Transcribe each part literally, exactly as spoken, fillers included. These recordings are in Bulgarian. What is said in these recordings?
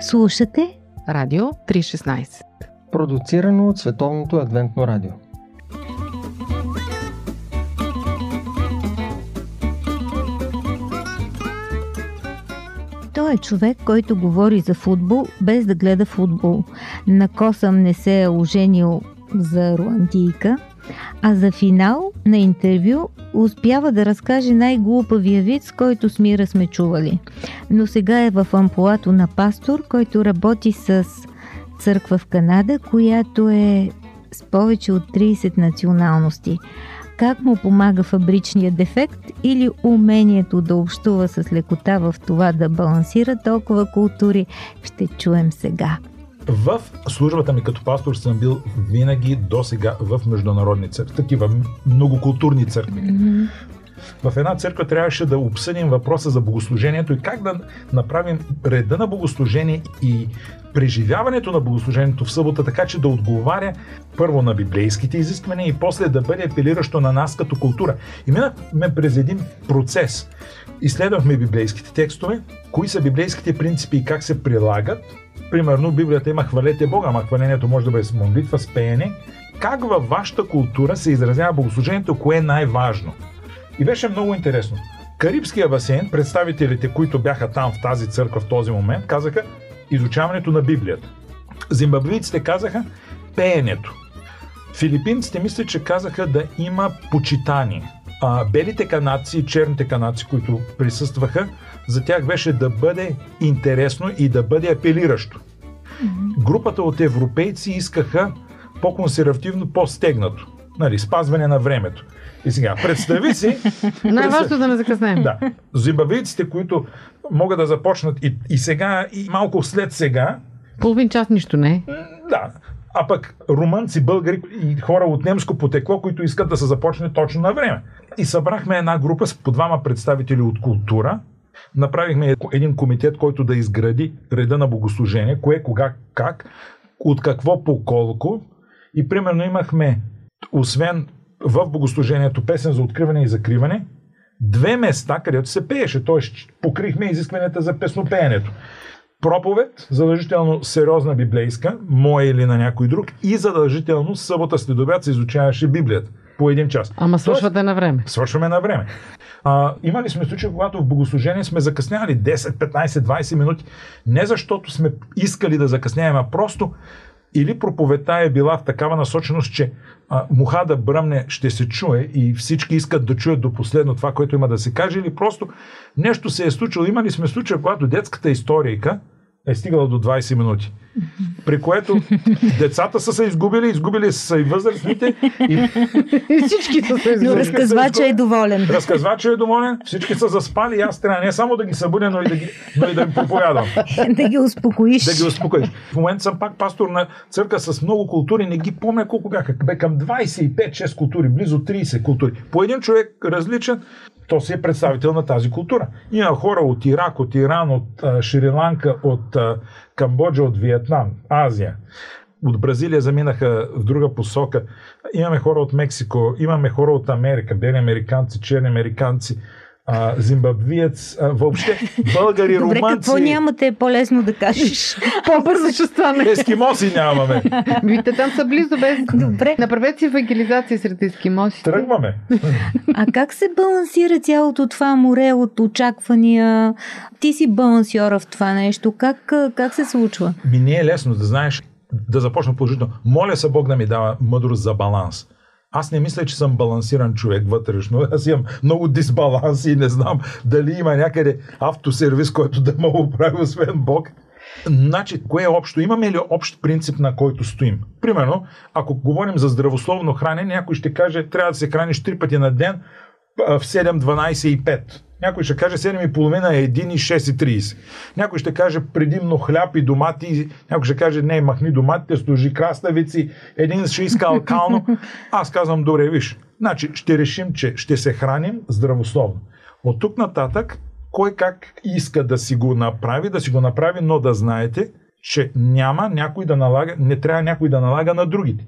Слушате Радио триста и шестнадесет, продуцирано от Световното адвентно радио. Той е човек, който говори за футбол, без да гледа футбол. На косъм не се е оженил за руандийка, а за финал на интервю успява да разкаже най-глупавия вид, с който с мира сме чували. Но сега е в амплоато на пастор, който работи с църква в Канада, която е с повече от тридесет националности. Как му помага фабричният дефект или умението да общува с лекота в това да балансира толкова култури, ще чуем сега. В службата ми като пастор съм бил винаги до сега в международни църкви, такива многокултурни църкви. Mm-hmm. В една църква трябваше да обсъдим въпроса за богослужението и как да направим реда на богослужение и преживяването на богослужението в събота, така че да отговаря първо на библейските изисквания и после да бъде апелиращо на нас като култура. И минахме през един процес. Изследвахме библейските текстове, кои са библейските принципи и как се прилагат. Примерно, Библията има хвалете Бога, ама хвалението може да бъде с молитва, с пеене. Как във вашата култура се изразява богослужението, кое е най-важно? И беше много интересно. Карибския басейн, представителите, които бяха там в тази църква в този момент, казаха изучаването на Библията. Зимбабвийците казаха пеенето. Филипинците мисля, че казаха да има почитание. А белите канадци и черните канадци, които присъстваха, за тях беше да бъде интересно и да бъде апелиращо. Mm-hmm. Групата от европейци искаха по-консервативно, по-стегнато. Нали, спазване на времето. И сега, представи си... Най-важно да не закъснем. Да. Зимбабвийците, които могат да започнат и, и сега, и малко след сега... Половин час нищо не е. Да. А пък румънци, българи и хора от немско потекло, които искат да се започне точно на време. И събрахме една група с по двама представители от култура. Направихме един комитет, който да изгради реда на богослужение. Кое, кога, как, от какво по колко. И примерно имахме, освен в богослужението песен за откриване и закриване, две места, където се пееше. Тоест покрихме изискванията за песнопеенето. Проповед, задължително сериозна библейска, моя или на някой друг, и задължително събота след обяд се изучаваше Библията по един час. Ама свършвате на време. Свършваме на време. А, имали сме случаи, когато в богослужение сме закъснявали десет, петнадесет, двадесет минути, не защото сме искали да закъсняваме, а просто или проповедта е била в такава насоченост, че а, муха да бръмне ще се чуе и всички искат да чуят до последно това, което има да се каже, или просто нещо се е случило. Имали сме случаи, когато детската историйка е стигала до двадесет минути, при което децата са се изгубили, изгубили са и възрастните, и всички са се изгубили. Но разказвача е доволен. Разказвача е доволен, всички са заспали и аз трябва не само да ги събудя, но и да ги, но и да им проповядам. Да ги успокоиш. Да ги успокоиш. В момента съм пак пастор на църква с много култури, не ги помня колко бяха. Бе към двадесет и пет шест култури, близо тридесет култури. По един човек различен, то си е представител на тази култура. Има хора от Ирак, от Иран, от Шри-Ланка, от Камбоджа, от Виетнам, Азия. От Бразилия заминаха в друга посока. Имаме хора от Мексико, имаме хора от Америка, бели американци, черни американци, зимбабвиец, въобще българи, румънци. Добре, какво нямате, е по-лесно да кажеш. По-бързо ще стане. Ескимоси нямаме. Видите, там са близо без... Добре. Направете си евангелизация сред ескимосите. Тръгваме. А как се балансира цялото това море от очаквания? Ти си балансьора в това нещо. Как, как се случва? Ми не е лесно да знаеш, да започна положително. Моля се Бог да ми дава мъдрост за баланс. Аз не мисля, че съм балансиран човек вътрешно. Аз имам много дисбаланси и не знам дали има някъде автосервис, който да ме оправи, освен Бог. Значи, кое е общо? Имаме ли общ принцип, на който стоим? Примерно, ако говорим за здравословно хранене, някой ще каже, трябва да се храниш три пъти на ден в седем, дванадесет и пет. Някой ще каже седем и половина, едно и шест и тридесет. Някой ще каже предимно хляб и домати. Някой ще каже не, махни доматите, сложи краставици. Един ще иска алкално. Аз казвам, добре, виж. Значи ще решим, че ще се храним здравословно. От тук нататък, кой как иска да си го направи, да си го направи, но да знаете, че няма някой да налага, не трябва някой да налага на другите.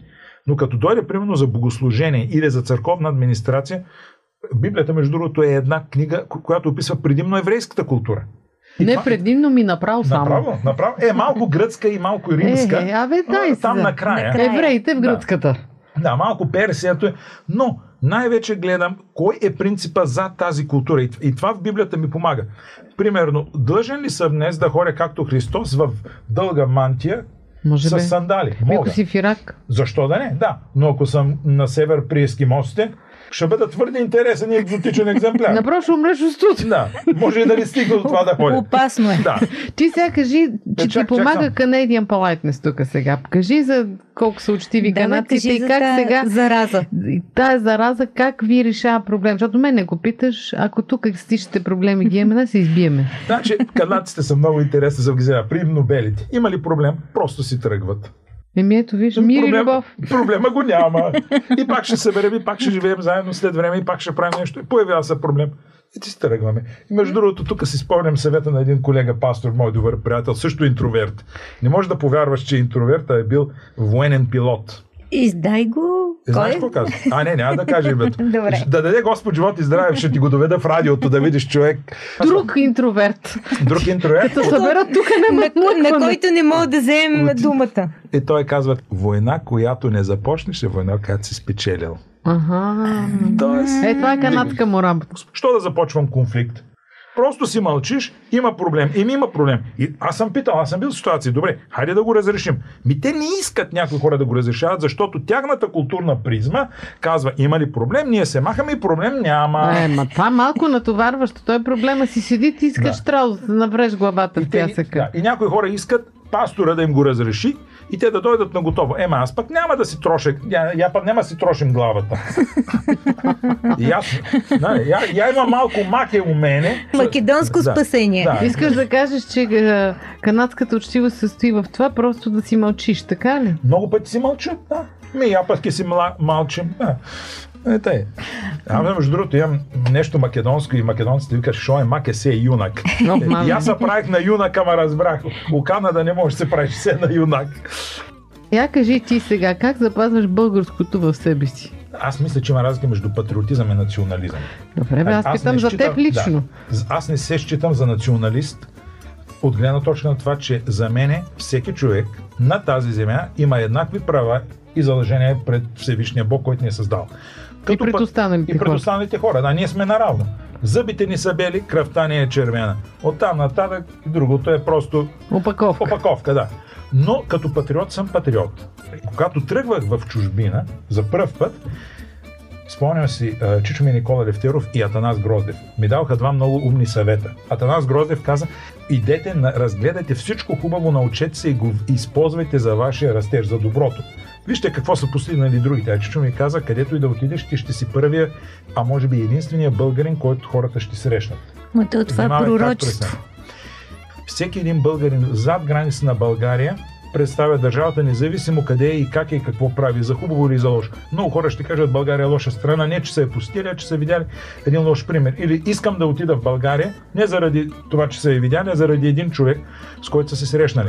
Но като дойде примерно за богослужение или за църковна администрация, Библията, между другото, е една книга, която описва предимно еврейската култура. Не, това... предимно ми направо само. Направо, направо. Е, малко гръцка и малко римска. Е, е, абе, дай там се, накрая. накрая. Евреите в гръцката. Да, да, малко Персията е. Но най-вече гледам кой е принципа за тази култура. И, и това в Библията ми помага. Примерно, длъжен ли съм днес да ходя както Христос в дълга мантия, може с бе. сандали? Мога. Си в Ирак. Защо да не? Да. Но ако съм на север при ескимосите, ще бъда твърде интересен и екзотичен екземпляр. Напрочо умреш от студ. Да, може и да не стигна до това да ходя. Опасно е. Да. Ти сега кажи, че чак, ти чак, помага сам. Canadian Politeness тук сега. Кажи за колко са учтиви да, канадците и как тая сега... зараза. Тая зараза, как ви решава проблем? Защото мен не го питаш, ако тук екстичните проблеми ги имаме, да се избиеме. Значи, канадците са много интересни за гизера. Примерно белите. Има ли проблем? Просто си тръгват. Еми ето, виж, мир и любов. Проблема го няма. И пак ще съберем, и пак ще живеем заедно след време, и пак ще правим нещо. И появява се проблем. И ти стъргваме. И между другото, тук си спомням съвета на един колега, пастор, мой добър приятел, също интроверт. Не можеш да повярваш, че интроверт е бил военен пилот. Издай го. Кой? Знаеш какво казва? А, не, няма да кажа името. Да даде Господ живот и здраве, ще ти го доведа в радиото, да видиш човек. Друг интроверт. Друг интроверт. Като събера тук на, на който не мога да вземем думата. И той казва, война, която не започнеш, е война, която си спечелил. Ага. Тоест, е, това е канадска морам. Що да започвам конфликт? Просто си мълчиш, има проблем. Еми има проблем. И аз съм питал, аз съм бил в ситуация. Добре, хайде да го разрешим. Ми те не искат някои хора да го разрешават, защото тяхната културна призма казва, има ли проблем, ние се махаме и проблем няма. Е, ма това малко натоварващо. Той проблема си седи, ти искаш да. Траус, да навреш главата в пясъка. Да. И някои хора искат пастора да им го разреши и те да дойдат на готово. Ема аз пък няма да си троша, я, я пък няма да си трошим главата. Ясно. Да, я, я има малко маке у мене. Македонско да, спасение. Да. Искаш да кажеш, че канадската учтивост се състои в това, просто да си мълчиш, така ли? Много пъти си мълчат, да. Ми, я пък си мълчим, да. Е, тъй. Аз между другото имам нещо македонско и македонците викат, шо е маке се юнак. No, и аз се правих на юнак, ама разбрах. У Канада не можеш да се правиш се на юнак. Я кажи ти сега, как запазваш българското в себе си? Аз мисля, че има разлика между патриотизъм и национализъм. Добре, бе, аз, аз питам за считам, теб лично. Да, аз не се считам за националист от гледна точка на това, че за мене всеки човек на тази земя има еднакви права и задължения пред Всевишния Бог, който ни е създал. Като и пред останалите хора. останалите хора. Да, ние сме наравно. Зъбите ни са бели, кръвта ни е червена. Оттам нататък и другото е просто... Опаковка. Опаковка, да. Но като патриот съм патриот. Когато тръгвах в чужбина за първ път, спомням си, чичо ми Никола Левтеров и Атанас Гроздев ми даваха два много умни съвета. Атанас Гроздев каза, идете, разгледайте всичко хубаво, научете се и го използвайте за вашия растеж, за доброто. Вижте какво са постигнали другите. А чичо ми каза, където и да отидеш, ти ще си първия, а може би единствения българин, който хората ще срещнат. Но това Внимавай, пророчество. Всеки един българин зад граница на България представя държавата независимо къде е и как е и какво прави, за хубаво или за лошо. Много хора ще кажат, България е лоша страна, не че са е постили, а че са видяли един лош пример. Или искам да отида в България, не заради това, че са я видяли, а заради един човек, с който са се срещнали.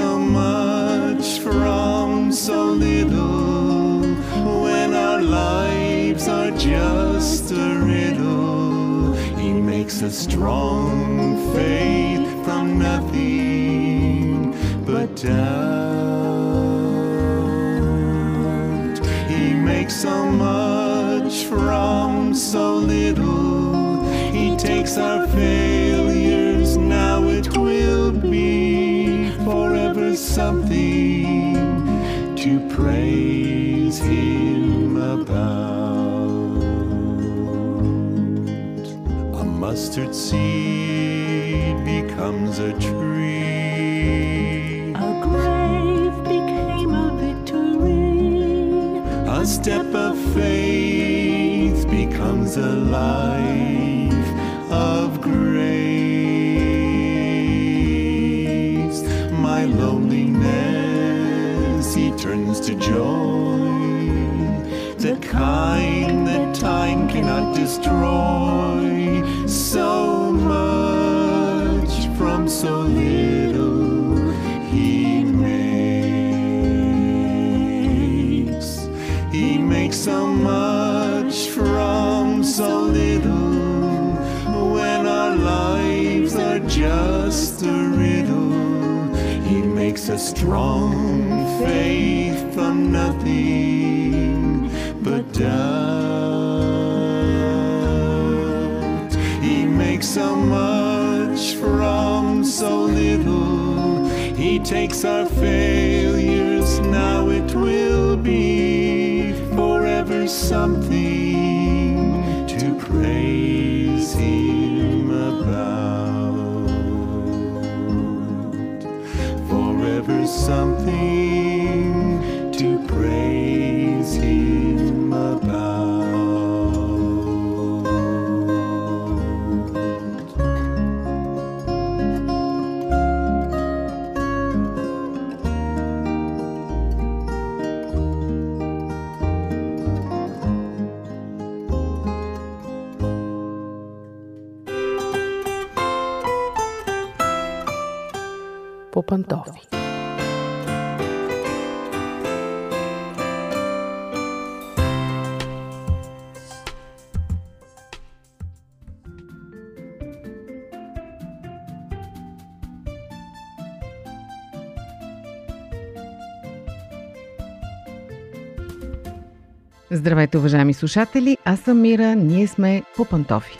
So much from so little. just a riddle. He makes a strong faith from nothing but doubt. He makes so much from so little. He takes our failures, now it will be forever something to praise him about. A mustard seed becomes a tree. A grave became a victory. A step of faith becomes a life of grace. My loneliness he turns to joy, the kind that time cannot destroy. So much from so little he makes. He makes so much from so little. When our lives are just a riddle, he makes a strong faith from nothing but doubt. He makes so much from so little. He takes our failures, now it will be forever something to praise him about. Forever something пантофи. Здравейте, уважаеми слушатели! Аз съм Мира, ние сме по пантофи.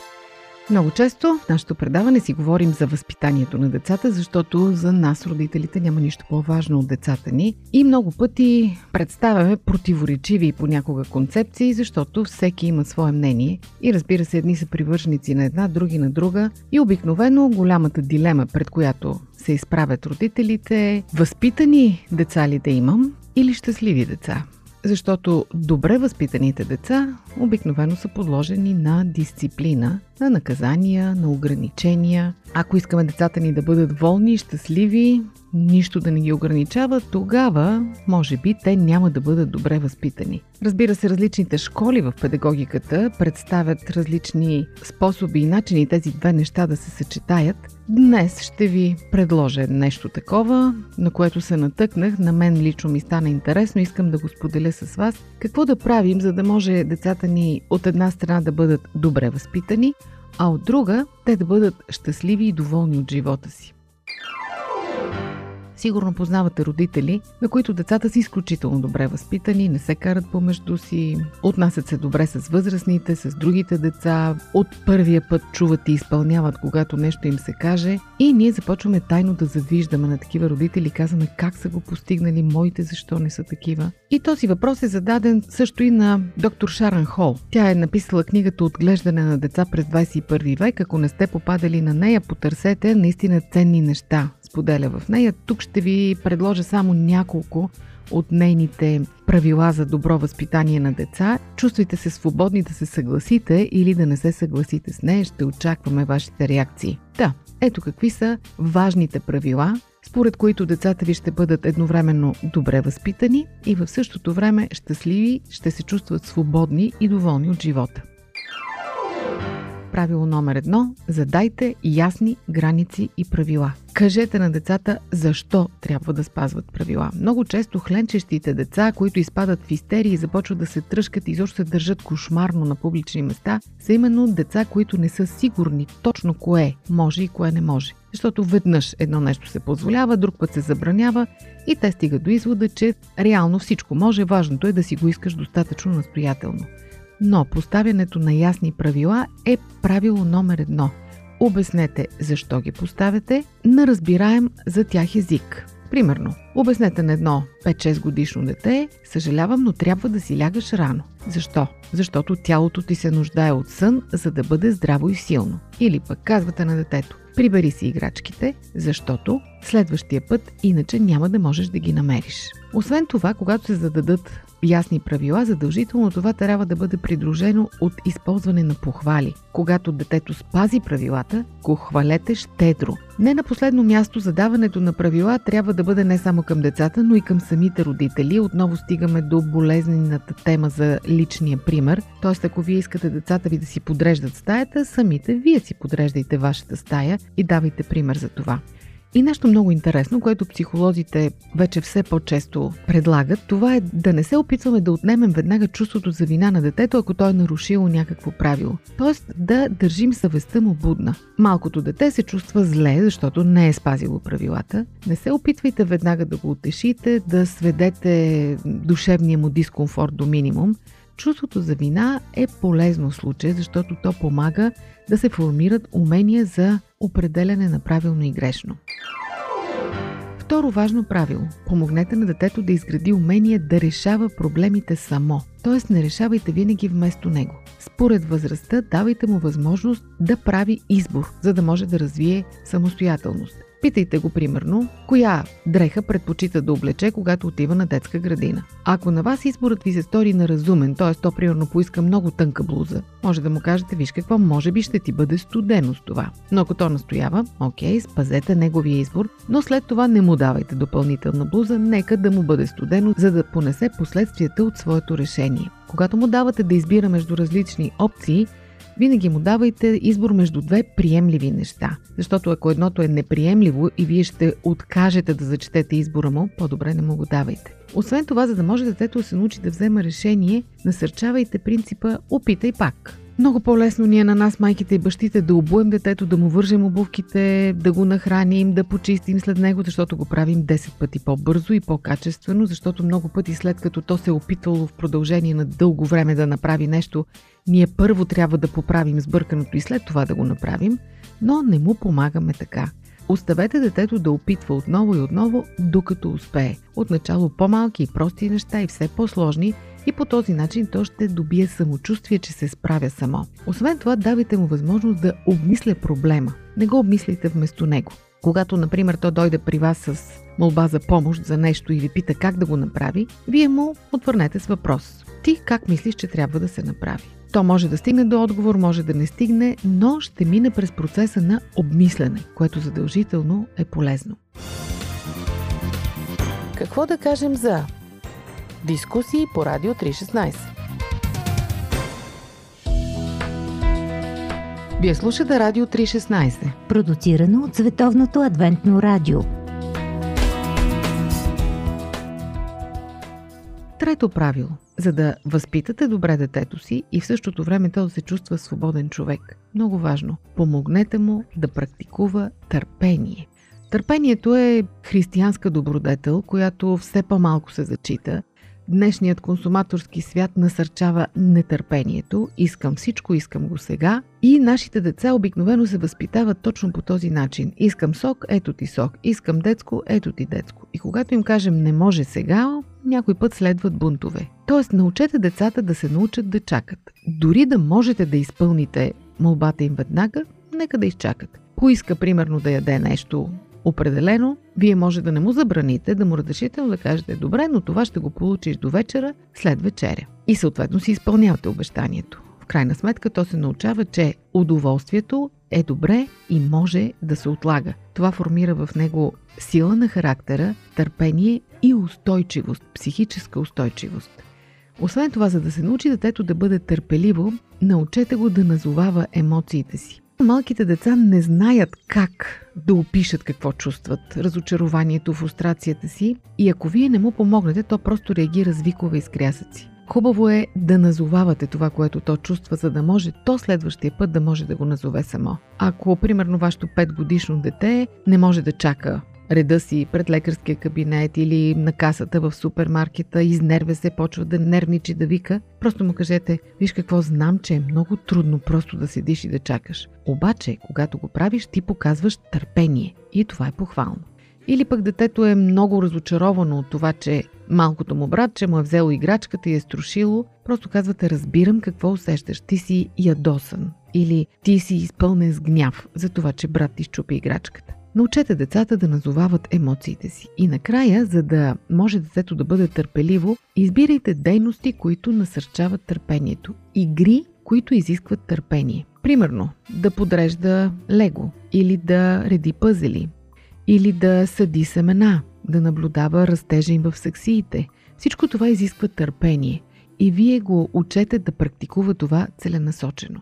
Много често в нашето предаване си говорим за възпитанието на децата, защото за нас, родителите, няма нищо по-важно от децата ни. И много пъти представяме противоречиви и понякога концепции, защото всеки има свое мнение. И разбира се, едни са привърженици на една, други на друга. И обикновено голямата дилема, пред която се изправят родителите, е: възпитани деца ли да имам или щастливи деца? Защото добре възпитаните деца обикновено са подложени на дисциплина, на наказания, на ограничения. Ако искаме децата ни да бъдат волни и щастливи, нищо да не ги ограничава, тогава, може би, те няма да бъдат добре възпитани. Разбира се, различните школи в педагогиката представят различни способи и начини тези две неща да се съчетаят. Днес ще ви предложа нещо такова, на което се натъкнах. На мен лично ми стана интересно, искам да го споделя с вас. Какво да правим, за да може децата ни от една страна да бъдат добре възпитани, а от друга те да бъдат щастливи и доволни от живота си. Сигурно познавате родители, на които децата са изключително добре възпитани, не се карат помежду си, отнасят се добре с възрастните, с другите деца, от първия път чуват и изпълняват, когато нещо им се каже, и ние започваме тайно да завиждаме на такива родители, казваме: как са го постигнали, моите защо не са такива? И този въпрос е зададен също и на доктор Шаран Хол. Тя е написала книгата "Отглеждане на деца през двадесет и първи век. Ако не сте попадали на нея, потърсете, наистина ценни неща споделя в нея. Тук ще ви предложа само няколко от нейните правила за добро възпитание на деца. Чувствайте се свободни да се съгласите или да не се съгласите с нея. Ще очакваме вашите реакции. Да, ето какви са важните правила, според които децата ви ще бъдат едновременно добре възпитани и в същото време щастливи, ще се чувстват свободни и доволни от живота. Правило номер едно – задайте ясни граници и правила. Кажете на децата защо трябва да спазват правила. Много често хленчещите деца, които изпадат в истерии и започват да се тръшкат и изобщо се държат кошмарно на публични места, са именно деца, които не са сигурни точно кое може и кое не може. Защото веднъж едно нещо се позволява, друг път се забранява и те стигат до извода, че реално всичко може, важното е да си го искаш достатъчно настоятелно. Но поставянето на ясни правила е правило номер едно. Обяснете защо ги поставяте на разбираем за тях език. Примерно, обяснете на едно пет-шест годишно дете, съжалявам, но трябва да си лягаш рано. Защо? Защото тялото ти се нуждае от сън, за да бъде здраво и силно. Или пък казвате на детето, прибери си играчките, защото следващия път иначе няма да можеш да ги намериш. Освен това, когато се зададат ясни правила, задължително това трябва да бъде придружено от използване на похвали. Когато детето спази правилата, го хвалете щедро. Не на последно място, задаването на правила трябва да бъде не само към децата, но и към самите родители. Отново стигаме до болезнената тема за личния пример. Тоест, ако вие искате децата ви да си подреждат стаята, самите вие си подреждайте вашата стая и давайте пример за това. И нещо много интересно, което психолозите вече все по-често предлагат, това е да не се опитваме да отнемем веднага чувството за вина на детето, ако той е нарушило някакво правило. Тоест да държим съвестта му будна. Малкото дете се чувства зле, защото не е спазило правилата. Не се опитвайте веднага да го утешите, да сведете душевния му дискомфорт до минимум. Чувството за вина е полезно в случая, защото то помага да се формират умения за определяне на правилно и грешно. Второ важно правило – помогнете на детето да изгради умение да решава проблемите само, т.е. не решавайте винаги вместо него. Според възрастта давайте му възможност да прави избор, за да може да развие самостоятелност. Питайте го, примерно, коя дреха предпочита да облече, когато отива на детска градина. Ако на вас изборът ви се стори неразумен, т.е. то, примерно, поиска много тънка блуза, може да му кажете, виж какво, може би ще ти бъде студено с това. Но ако то настоява, окей, спазете неговия избор, но след това не му давайте допълнителна блуза, нека да му бъде студено, за да понесе последствията от своето решение. Когато му давате да избира между различни опции, винаги му давайте избор между две приемливи неща, защото ако едното е неприемливо и вие ще откажете да зачетете избора му, по-добре не му го давайте. Освен това, за да може детето да се научи да взема решение, насърчавайте принципа «опитай пак». Много по-лесно ни е на нас, майките и бащите, да обуем детето, да му вържем обувките, да го нахраним, да почистим след него, защото го правим десет пъти по-бързо и по-качествено, защото много пъти след като то се е опитвало в продължение на дълго време да направи нещо, ние първо трябва да поправим сбърканото и след това да го направим, но не му помагаме така. Оставете детето да опитва отново и отново, докато успее. Отначало по-малки и прости неща и все по-сложни, и по този начин то ще добие самочувствие, че се справя само. Освен това, давайте му възможност да обмисля проблема. Не го обмисляйте вместо него. Когато, например, то дойде при вас с молба за помощ за нещо и ви пита как да го направи, вие му отвърнете с въпрос. Ти как мислиш, че трябва да се направи? То може да стигне до отговор, може да не стигне, но ще мине през процеса на обмислене, което задължително е полезно. Какво да кажем за дискусии по Радио триста и шестнадесет? Вие слушате Радио триста и шестнадесет, продуцирано от Световното адвентно радио. Трето правило. За да възпитате добре детето си и в същото време то да се чувства свободен човек. Много важно. Помогнете му да практикува търпение. Търпението е християнска добродетел, която все по-малко се зачита. Днешният консуматорски свят насърчава нетърпението. Искам всичко, искам го сега. И нашите деца обикновено се възпитават точно по този начин. Искам сок, ето ти сок. Искам детско, ето ти детско. И когато им кажем не може сега, някой път следват бунтове. Тоест, научете децата да се научат да чакат. Дори да можете да изпълните молбата им веднага, нека да изчакат. Поиска, примерно, да яде нещо определено, вие може да не му забраните, да му разрешително да кажете добре, но това ще го получиш до вечера, след вечеря. И съответно си изпълнявате обещанието. В крайна сметка то се научава, че удоволствието е добре и може да се отлага. Това формира в него сила на характера, търпение и устойчивост, психическа устойчивост. Освен това, за да се научи детето да бъде търпеливо, научете го да назовава емоциите си. Малките деца не знаят как да опишат какво чувстват, разочарованието, фрустрацията си, и ако вие не му помогнете, то просто реагира с викове и с крясъци. Хубаво е да назовавате това, което то чувства, за да може то следващия път да може да го назове само. Ако, примерно, вашето петгодишно дете не може да чака реда си пред лекарския кабинет или на касата в супермаркета, изнервя се, почва да нервничи, да вика, просто му кажете: виж какво, знам, че е много трудно просто да седиш и да чакаш. Обаче, когато го правиш, ти показваш търпение и това е похвално. Или пък детето е много разочаровано от това, че малкото му братче му е взело играчката и е струшило, просто казвате: разбирам какво усещаш, ти си ядосан или ти си изпълнен с гняв за това, че брат ти счупи играчката. Научете децата да назовават емоциите си. И накрая, за да може детето да бъде търпеливо, избирайте дейности, които насърчават търпението. Игри, които изискват търпение. Примерно, да подрежда лего, или да реди пъзели, или да съди семена, да наблюдава растежа им в саксиите. Всичко това изисква търпение. И вие го учете да практикува това целенасочено.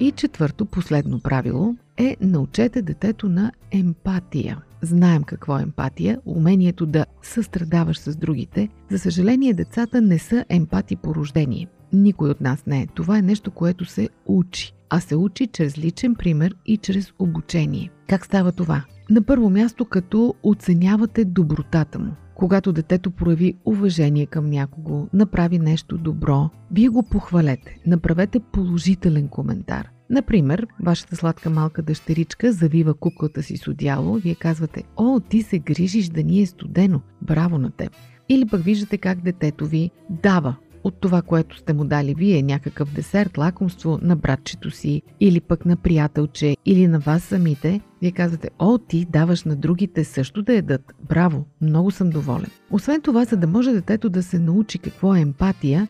И четвърто, последно правило е: научете детето на емпатия. Знаем какво е емпатия, умението да състрадаваш с другите. За съжаление, децата не са емпати по рождение. Никой от нас не е. Това е нещо, което се учи. А се учи чрез личен пример и чрез обучение. Как става това? На първо място, като оценявате добротата му. Когато детето прояви уважение към някого, направи нещо добро, вие го похвалете, направете положителен коментар. Например, вашата сладка малка дъщеричка завива куклата си с одяло, вие казвате: о, ти се грижиш да ни е студено, браво на теб. Или пък виждате как детето ви дава от това, което сте му дали вие, някакъв десерт, лакомство на братчето си, или пък на приятелче, или на вас самите, вие казвате: о, ти даваш на другите също да ядат, браво, много съм доволен. Освен това, за да може детето да се научи какво е емпатия,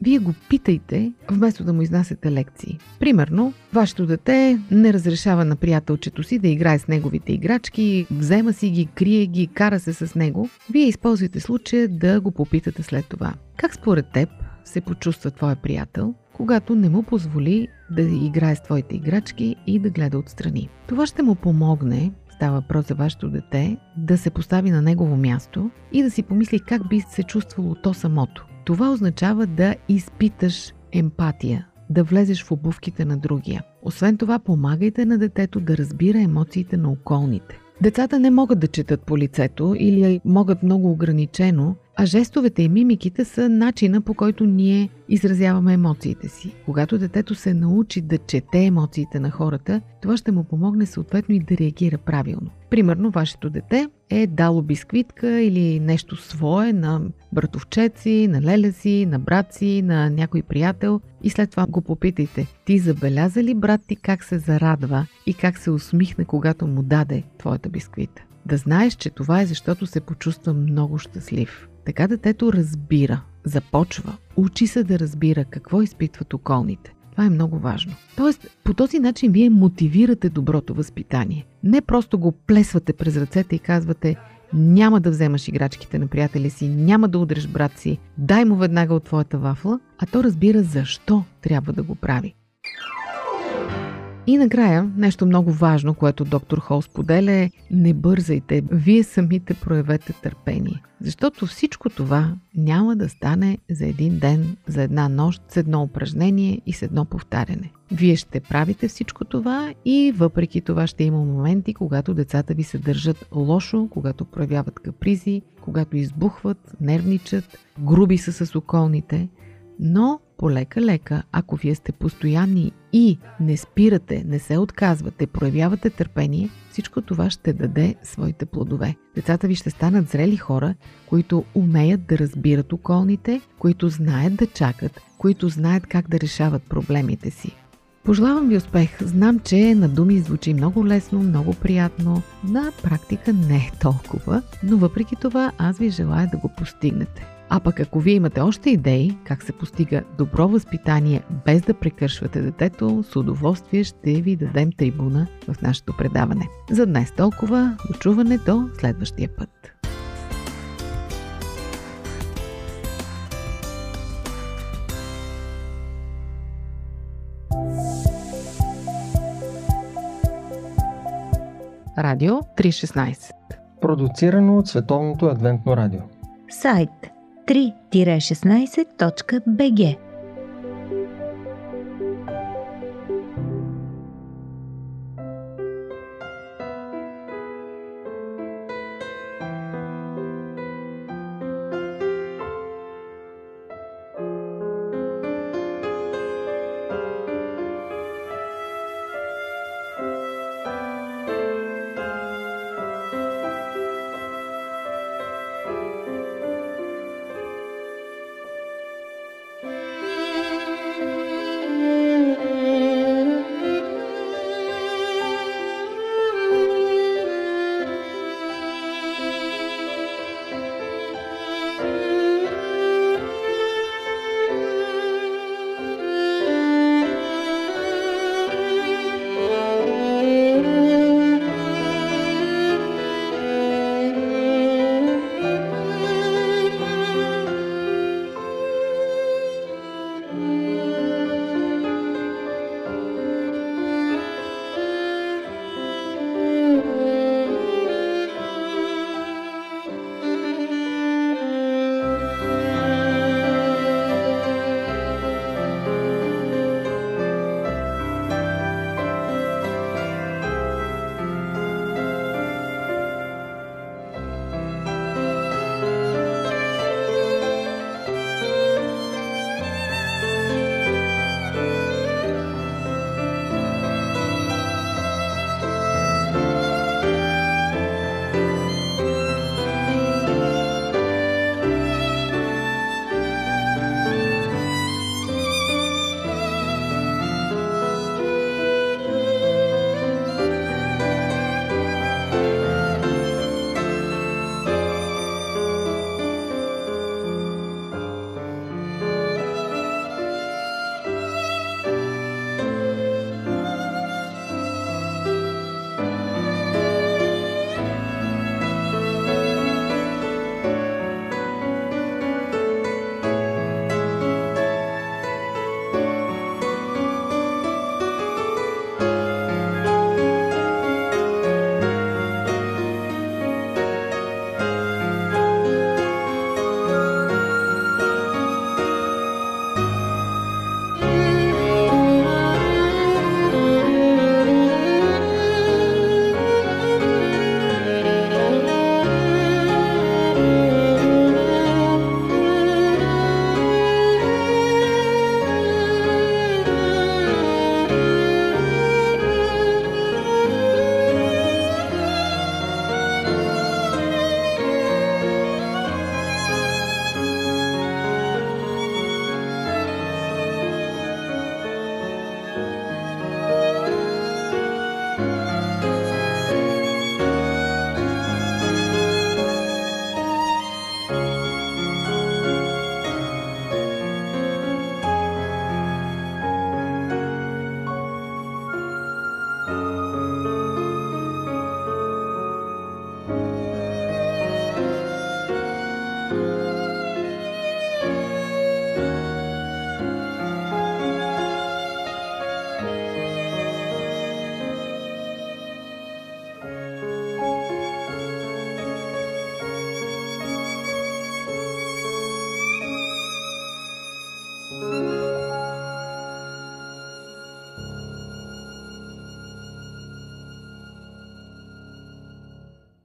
вие го питайте, вместо да му изнасяте лекции. Примерно, вашето дете не разрешава на приятелчето си да играе с неговите играчки, взема си ги, крие ги, кара се с него. Вие използвайте случая да го попитате след това: как според теб се почувства твой приятел, когато не му позволи да играе с твоите играчки и да гледа отстрани? Това ще му помогне, става въпрос за вашето дете, да се постави на негово място и да си помисли как би се чувствало то самото. Това означава да изпиташ емпатия, да влезеш в обувките на другия. Освен това, помагайте на детето да разбира емоциите на околните. Децата не могат да четат по лицето или могат много ограничено, а жестовете и мимиките са начина, по който ние изразяваме емоциите си. Когато детето се научи да чете емоциите на хората, това ще му помогне съответно и да реагира правилно. Примерно, вашето дете е дало бисквитка или нещо свое на братовчеци, на леля си, на брат си, на някой приятел, и след това го попитайте: ти забеляза ли брат ти как се зарадва и как се усмихна, когато му даде твоята бисквита? Да знаеш, че това е защото се почувства много щастлив. Така детето разбира, започва, учи се да разбира какво изпитват околните. Това е много важно. Тоест, по този начин вие мотивирате доброто възпитание. Не просто го плесвате през ръцете и казвате: няма да вземаш играчките на приятели си, няма да удреш брат си, дай му веднага от твоята вафла, а то разбира защо трябва да го прави. И накрая, нещо много важно, което доктор Хол споделя, е: не бързайте, вие самите проявете търпение. Защото всичко това няма да стане за един ден, за една нощ, с едно упражнение и с едно повтаряне. Вие ще правите всичко това и въпреки това ще има моменти, когато децата ви се държат лошо, когато проявяват капризи, когато избухват, нервничат, груби са с околните, но полека-лека, ако вие сте постоянни и не спирате, не се отказвате, проявявате търпение, всичко това ще даде своите плодове. Децата ви ще станат зрели хора, които умеят да разбират околните, които знаят да чакат, които знаят как да решават проблемите си. Пожелавам ви успех! Знам, че на думи звучи много лесно, много приятно, на практика не е толкова, но въпреки това аз ви желая да го постигнете. А пък ако вие имате още идеи как се постига добро възпитание без да прекършвате детето, с удоволствие ще ви дадем трибуна в нашето предаване. За днес толкова, дочуване до следващия път. Радио триста и шестнадесет. Продуцирано от Световното адвентно радио. Сайт три шестнадесет точка би джи